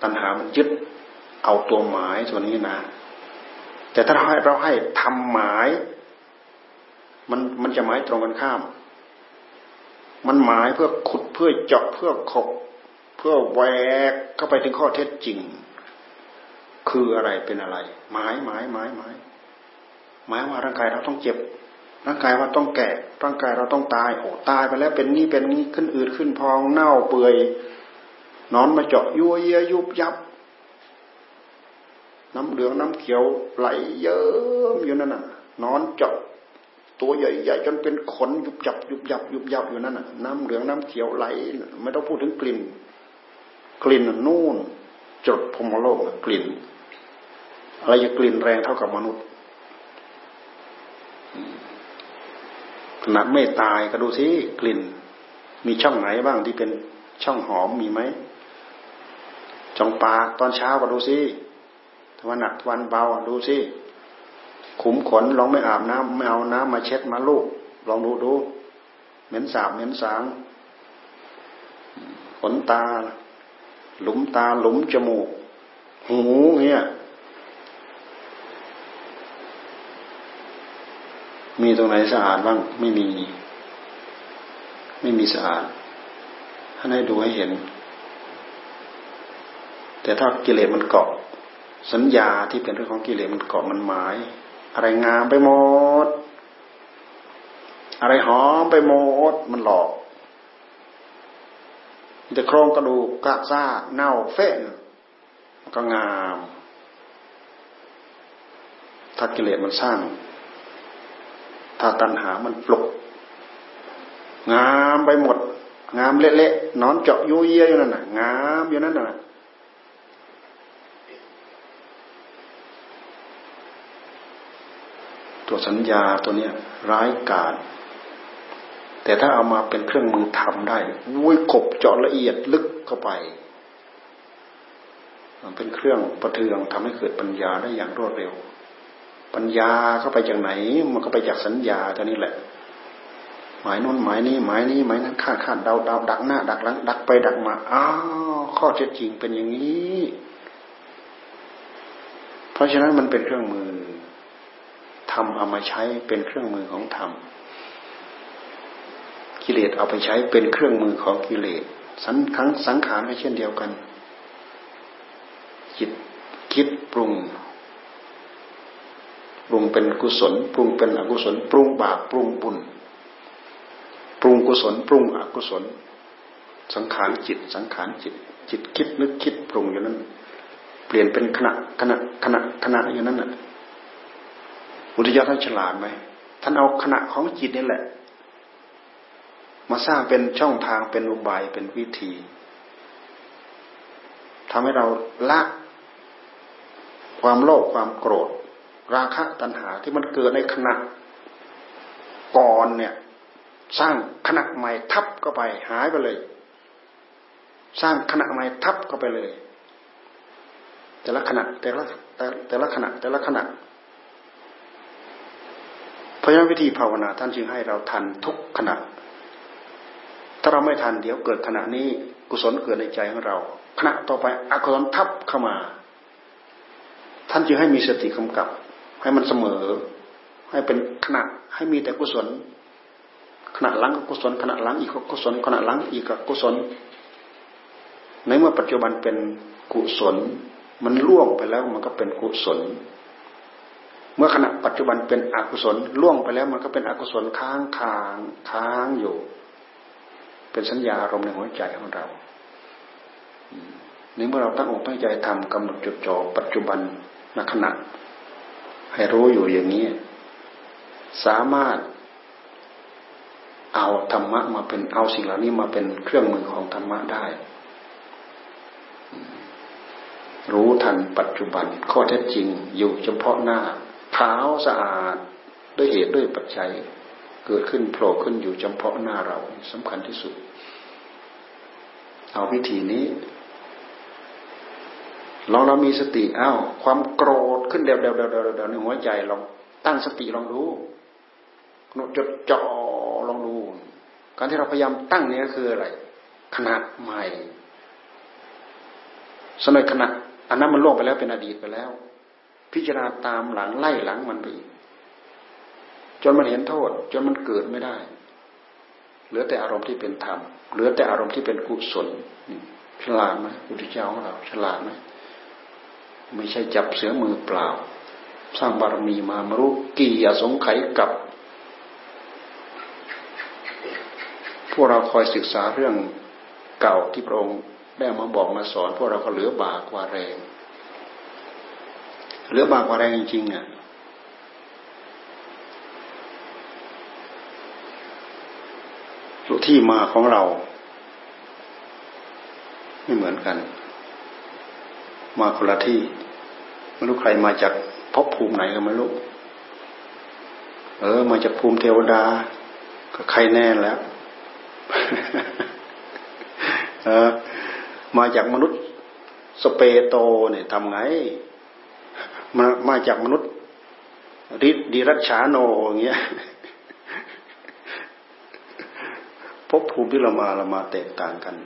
ตัณหามันยึดเอาตัวหมายตัวนี้นะแต่ถ้าเราให้เราให้ทำหมายมันมันจะหมายตรงกันข้ามมันหมายเพื่อขุดเพื่อเจาะเพื่อขบเพื่อแหวกเข้าไปถึงข้อเท็จจริงคืออะไรเป็นอะไรหมายหมายหมายหมายหมายว่าร่างกายเราต้องเจ็บร่างกายว่าต้องแก่ร่างกายเราต้องตายโอ้ตายไปแล้วเป็นนี่เป็นนี่ขึ้นอืดขึ้นพองเน่าเปื่อยนอนมาเจาะยั่วเยอะยุบยับน้ำเหลืองน้ำเขียวไหลเยิ้มอยู่นั่นน่ะนอนเจาะตัวใหญ่ๆจนเป็นขนยุบยับยุบยับยุบยับอยู่นั่นน่ะน้ำเหลืองน้ำเขียวไหลไม่ต้องพูดถึงกลิ่นกลิ่นนู่นจดพรหมโลกกลิ่นอะไรจะกลิ่นแรงเท่ากับมนุษย์ขนาดไม่ตายก็ดูสิกลิ่นมีช่องไหนบ้างที่เป็นช่องหอมมีไหมช่องปากตอนเช้าก็ดูสิถ้าวันหนักวันเบาดูสิขุมขนลองไม่อาบน้ำไม่เอาน้ำมาเช็ดมาลูบลองดูดูเหม็นสาบเหม็นสางขนตาหลุมตาหลุมจมูกหูเนี่ยมีตรงไหนสะอาดบ้างไม่มีไม่มีสะอาด านให้ดูให้เห็นแต่ถ้ากิเลสมันเกาะสัญญาที่เป็นเรื่องของกิเลสมันเกาะมันหมายอะไรงามไปหมดอะไรหอมไปหมดมันหลอกแต่โครงกระดูกกระซ่าเน่าเฟะมันก็งามถ้ากิเลสมันสร้างถ้าตัณหามันปลุกงามไปหมดงามเละๆนอนเจาะยุ่ยๆอยู่นั่นน่ะงามอยู่นั่นน่ะตัวสัญญาตัวเนี้ยร้ายกาจแต่ถ้าเอามาเป็นเครื่องมือทำได้วุ้ยขบเจาะละเอียดลึกเข้าไปมันเป็นเครื่องประเทืองทำให้เกิดปัญญาได้อย่างรวดเร็วปัญญาเข้าไปจากไหนมันก็ไปจากสัญญาตัวนี้แหละหมายโน้นหมายนี้หมายนี้หมายนั้นคาดคาดเดาเดาดักหน้าดักหลังดักไปดักมาอ้าวข้อเท็จจริงเป็นอย่างนี้เพราะฉะนั้นมันเป็นเครื่องมือธรรมเอามาใช้เป็นเครื่องมือของธรรมกิเลสเอาไปใช้เป็นเครื่องมือของกิเลสสังขังสังขารก็เช่นเดียวกันจิตคิดปรุงปรุงเป็นกุศลปรุงเป็นอกุศลปรุงบาปปรุงบุญปรุงกุศลปรุงอกุศลสังขารจิตสังขารจิตจิตคิดนึกคิดปรุงอยู่นั้นเปลี่ยนเป็นขณะขณะขณะขณะอยู่นั้นน่ะพุทธเจ้าท่านฉลาดไหมท่านเอาขณะของจิตนี่แหละมาสร้างเป็นช่องทางเป็นอุบายเป็นวิธีทำให้เราละความโลภความโกรธราคะตัณหาที่มันเกิดในขณะก่อนเนี่ยสร้างขณะใหม่ทับเข้าไปหายไปเลยสร้างขณะใหม่ทับเข้าไปเลยแต่ละขณะแต่ละแต่ละขณะแต่ละขณะเพราะฉะนั้นวิธีภาวนาท่านจึงให้เราทันทุกขณะถ้าเราไม่ทันเดี๋ยวเกิดขณะนี้กุศลเกิดในใจของเราขณะต่อไปอกุศลทับเข้ามาท่านจึงให้มีสติกำกับให้มันเสมอให้เป็นขณะให้มีแต่กุศลขณะหลังกุศลขณะหลังอีกกุศลขณะหลังอีกกุศลในเมื่อปัจจุบันเป็นกุศลมันล่วงไปแล้วมันก็เป็นกุศลเมื่อขณะปัจจุบันเป็นอกุศลล่วงไปแล้วมันก็เป็นอกุศลค้างค้างค้างอยู่เป็นสัญญาอารมณ์ในหัวใจของเราในเมื่อเราตั้งอกตั้งใจทำกำหนดจดจ่อปัจจุบันณขณะให้รู้อยู่อย่างนี้สามารถเอาธรรมะมาเป็นเอาสิ่งเหล่านี้มาเป็นเครื่องมือของธรรมะได้รู้ทันปัจจุบันข้อเท็จจริงอยู่เฉพาะหน้าขาวสะอาดด้วยเหตุด้วยปัจจัยเกิดขึ้นโผล่ขึ้นอยู่เฉพาะหน้าเราสำคัญที่สุดเอาวิธีนี้ลองเรามีสติอ้าวความโกรธขึ้นเดาๆๆๆในหัวใจลองตั้งสติลองดูหนุจดจ่อลองดูการที่เราพยายามตั้งนี่ก็คืออะไรขณะใหม่สมัยขณะอันนั้นมันล่วงไปแล้วเป็นอดีตไปแล้วพิจารณาตามหลังไล่หลังมันไปจนมันเห็นโทษจนมันเกิดไม่ได้เหลือแต่อารมณ์ที่เป็นธรรมเหลือแต่อารมณ์ที่เป็นกุศลฉลาดไหมพุทธเจ้าของเราฉลาดไหมไม่ใช่จับเสือมือเปล่าสร้างบารมีมาไม่รู้กี่อสงไขยกับพวกเราคอยศึกษาเรื่องเก่าที่พระองค์ได้มาบอกมาสอนพวกเราก็เหลือบากกว่าแรงเหลือบากกว่าแรงจริงๆอ่ะที่มาของเราไม่เหมือนกันมาคนละที่ไม่รู้ใครมาจากภพภูมิไหนก็ไม่รู้เออมาจากภูมิเทวดาก็ใครแน่แล้ว เออมาจากมนุษย์สเปโตเนี่ยทำไงมามาจากมนุษย์ริดิรัชชาโนอย่างเงี้ยภพภูมิที่เรามาเรามาแตกต่างกัน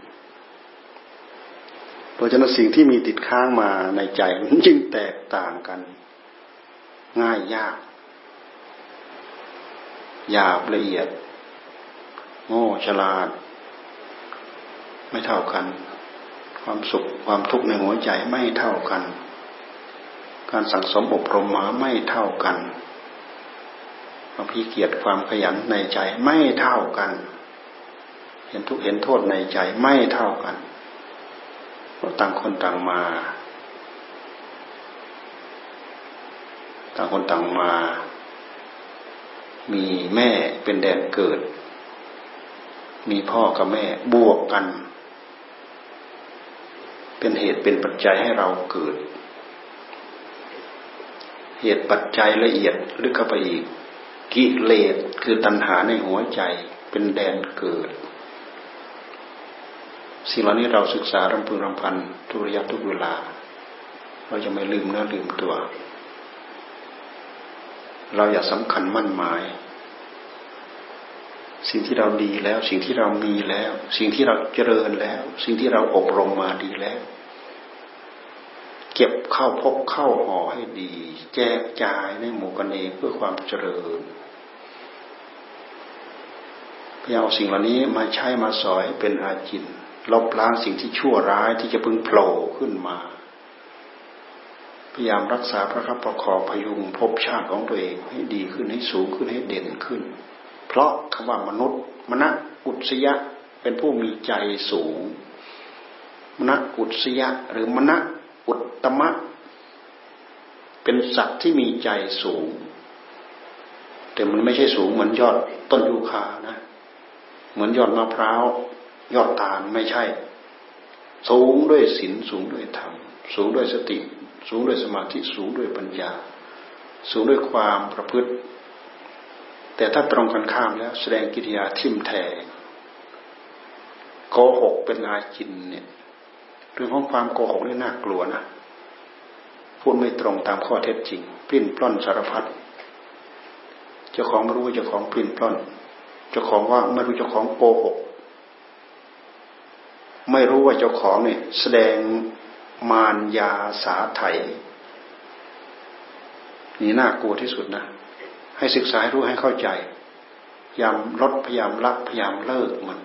เพราะฉะนั้นสิ่งที่มีติดค้างมาในใจมันจึงแตกต่างกันง่ายยากหยาบละเอียดโง่ฉลาด ไม่เท่ากันความสุขความทุกข์ในหัวใจไม่เท่ากันการสั่งสมอบรมมาไม่เท่ากันความขี้เกียจความขยันในใจไม่เท่ากันเห็นทุกข์เห็นโทษในใจไม่เท่ากันเพราะต่างคนต่างมาต่างคนต่างมามีแม่เป็นแดนเกิดมีพ่อกับแม่บวกกันเป็นเหตุเป็นปัจจัยให้เราเกิดเหตุปัจจัยละเอียดลึกเข้าไปอีกกิเลสคือตัณหาในหัวใจเป็นแดนเกิดสิ่งเหล่านี้เราศึกษารำพึงรำพันทุกระยะทุกเวลาเราจะไม่ลืมเนื้อลืมตัวเราอย่าสำคัญมั่นหมายสิ่งที่เราดีแล้วสิ่งที่เรามีแล้วสิ่งที่เราเจริญแล้วสิ่งที่เราอบรมมาดีแล้วเก็บเข้าพกเข้าห่อให้ดีแจกจ่ายในหมู่คณะเพื่อความเจริญพยายามเอาสิ่งเหล่านี้มาใช้มาสอยเป็นอาจินลบล้างสิ่งที่ชั่วร้ายที่จะพึงโผล่ขึ้นมาพยายามรักษาพระคับประคองพยุงภพชาติของตัวเองให้ดีขึ้นให้สูงขึ้นให้เด่นขึ้นเพราะคำว่ามนุษย์มนะอุศยะเป็นผู้มีใจสูงมนะอุศยะหรือมนะอุตตมะเป็นสัตว์ที่มีใจสูงแต่มันไม่ใช่สูงเหมือนยอดต้นยูคานะเหมือนยอดมะพร้าวยอดตาลไม่ใช่สูงด้วยศีลสูงด้วยธรรมสูงด้วยสติสูงด้วยสมาธิสูงด้วยปัญญาสูงด้วยความประพฤติแต่ถ้าตรงกันข้ามแล้วแสดงกิริยาทิ่มแทงโกหกเป็นอาจินเนี่ยเรื่องของความโกหกนี่น่ากลัวนะพูดไม่ตรงตามข้อเท็จจริงปลิ้นปล้นสารพัดเจ้าของไม่รู้เจ้าของปลิ้นปล้นเจ้าของว่าไม่รู้เจ้าของโกหกไม่รู้ว่าเจ้าของเนี่ยแสดงมารยาสาไถนี่น่ากลัวที่สุดนะให้ศึกษาให้รู้ให้เข้าใจพยายามลดพยายามละพยายามเลิกมัน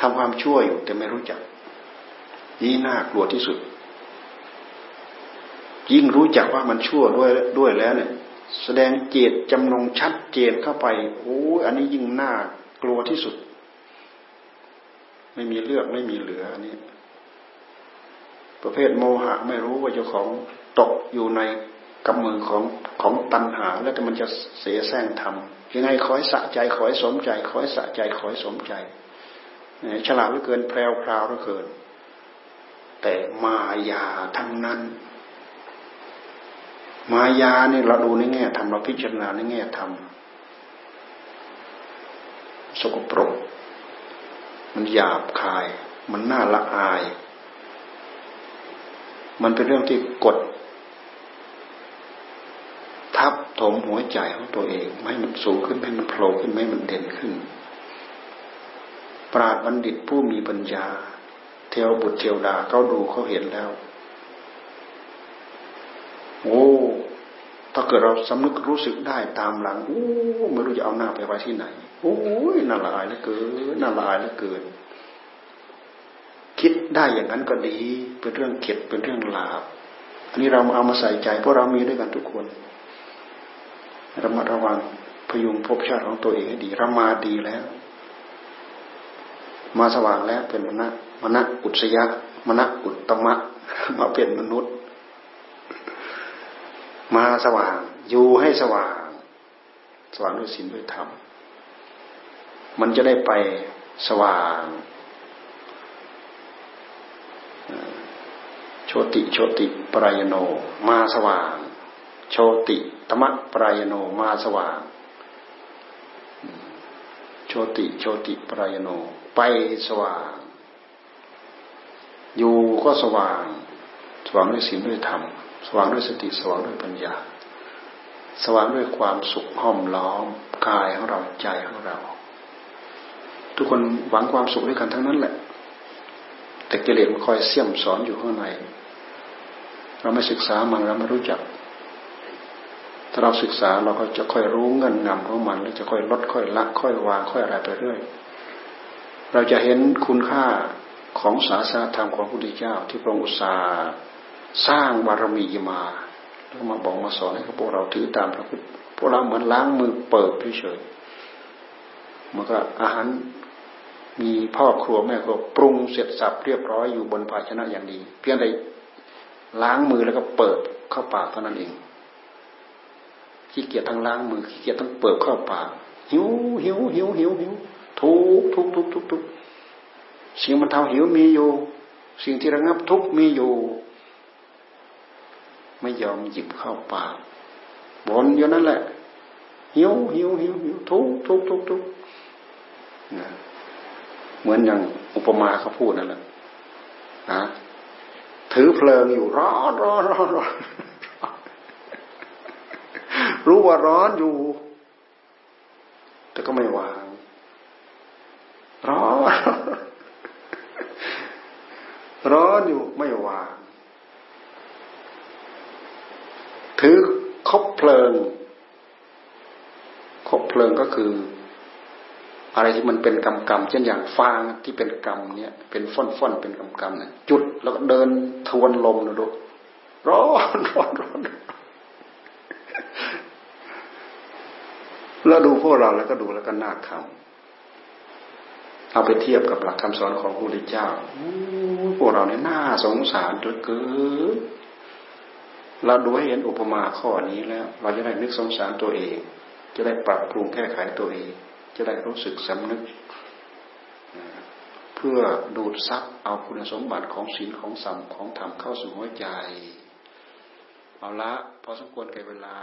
ทำความชั่วอยู่แต่ไม่รู้จักนี่น่ากลัวที่สุดยิ่งรู้จักว่ามันชั่วด้วยด้วยแล้วเนี่ยแสดงเจตจำนงชัดเจนเข้าไปโอ้อันนี้ยิ่งน่ากลัวที่สุดไม่มีเลือกไม่มีเหลืออันนี้ประเภทโมหะไม่รู้ว่าเจ้าของตกอยู่ในกำมือของของตัณหาแล้วแต่มันจะเสแสร้งทำยังไงขอให้สะใจขอให้สมใจขอให้สะใจขอให้สมใจฉลาดเหลือเกินแพรวพราวเหลือเกินแต่มายาทั้งนั้นมายาเนี่ยเราดูในแง่ธรรมเราพิจารณาในแง่ธรรมสกปรกมันหยาบคายมันน่าละอายมันเป็นเรื่องที่กดทับถมหัวใจของตัวเองไม่ให้มันสูงขึ้นไม่ให้มันโผล่ขึ้นไม่ให้มันเด่นขึ้นปราชญ์บัณฑิตผู้มีปัญญาเทวบุตรเทวดาเขาดูเขาเห็นแล้วโอ้ถ้าเกิดเราสำนึกรู้สึกได้ตามหลังโอ้ไม่รู้จะเอาหน้าไปไว้ที่ไหนโอ้ยน่าละอายเหลือเกินน่าละอายเหลือเกินคิดได้อย่างนั้นก็ดีเป็นเรื่องเข็ดเป็นเรื่องลาภอันนี้เราเอามาใส่ใจเพราะเรามีด้วยกันทุกคนระมัดระวังพยุงภพชาติของตัวเองให้ดีเรามาดีแล้วมาสว่างแล้วเป็นมณะมณะอุศยะมณะอุตตมะมาเป็นมนุษย์มาสว่างอยู่ให้สว่างสว่างด้วยศีลด้วยธรรมมันจะได้ไปสว่างโชติโชติปรายโนมาสว่างโชติตมะปรายโนมาสว่างโชติโชติปรายโนไปสว่างอยู่ก็สว่างสว่างด้วยศีลด้วยธรรมสว่างด้วยสติสว่างด้วยปัญญาสว่างด้วยความสุขห้อมล้อมกายของเราใจของเราทุกคนหวังความสุขด้วยกันทั้งนั้นแหละแต่กิเลสมันคอยเสี่ยมสอนอยู่ข้างในเราไม่ศึกษามันเราไม่รู้จักถ้าเราศึกษาเราก็จะค่อยรู้เงื่อนงำของมันแล้วจะค่อยลดค่อยละค่อยวางค่อยอะไรไปเรื่อย เราจะเห็นคุณค่าของศาสนาธรรมของพระพุทธเจ้าที่พระองค์อุตส่าห์สร้างบารมีมาแล้วมาบอกมาสอนให้พวกเราถือตามพระพุทธพวกเราเหมือนล้างมือเปิดเฉยๆมันก็อาหารมีพ่อครัวแม่ก็ปรุงเสร็จสับเรียบร้อยอยู่บนภาชนะอย่างดีเพียงแต่ล้างมือแล้วก็เปิดเข้าปากเท่านั้นเองขี้เกียจทั้งล้างมือขี้เกียจทั้งเปิดเข้าปากหิวหิวหิวหิวหิวทุกทุกทุกทุกทุกสิ่งบรรเทาหิวมีอยู่สิ่งที่ระงับทุกมีอยู่ไม่ยอมหยิบเข้าปากบ่นอยู่นั่นแหละหิวหิวหิวหิวทุกทุกทุกทุกนะเหมือนอย่างอุปมาเขาพูดนั่นแหละนะถือเพลิงอยู่ร้อนร้อนร้อนร้อนรู้ว่าร้อนอยู่แต่ก็ไม่วางร้อนร้อนอยู่ไม่วางถือคบเพลิงคบเพลิงก็คืออะไรที่มันเป็นกำกำเช่นอย่างฟางที่เป็นกำเนี่ยเป็นฟ่อนฟ่อนเป็นกำกำเนี่ยจุดแล้วก็เดินทวนลมนะดูร้อนร้อนร้อนแล้วดูพวกเราแล้วก็ดูแล้วก็น่าขำเอาไปเทียบกับหลักคำสอนของพระพุทธเจ้าพวกเราเนี่ยน่าสงสารเหลือเกินเราดูให้เห็นอุปมาข้อนี้แล้วเราจะได้นึกสงสารตัวเองจะได้ปรับปรุงแก้ไขตัวเองจะได้รู้สึกสำนึกเพื่อดูดซับเอาคุณสมบัติของศีลของสัมของธรรมเข้าสู่หัวใจเอาละพอสมควรแก่เวลา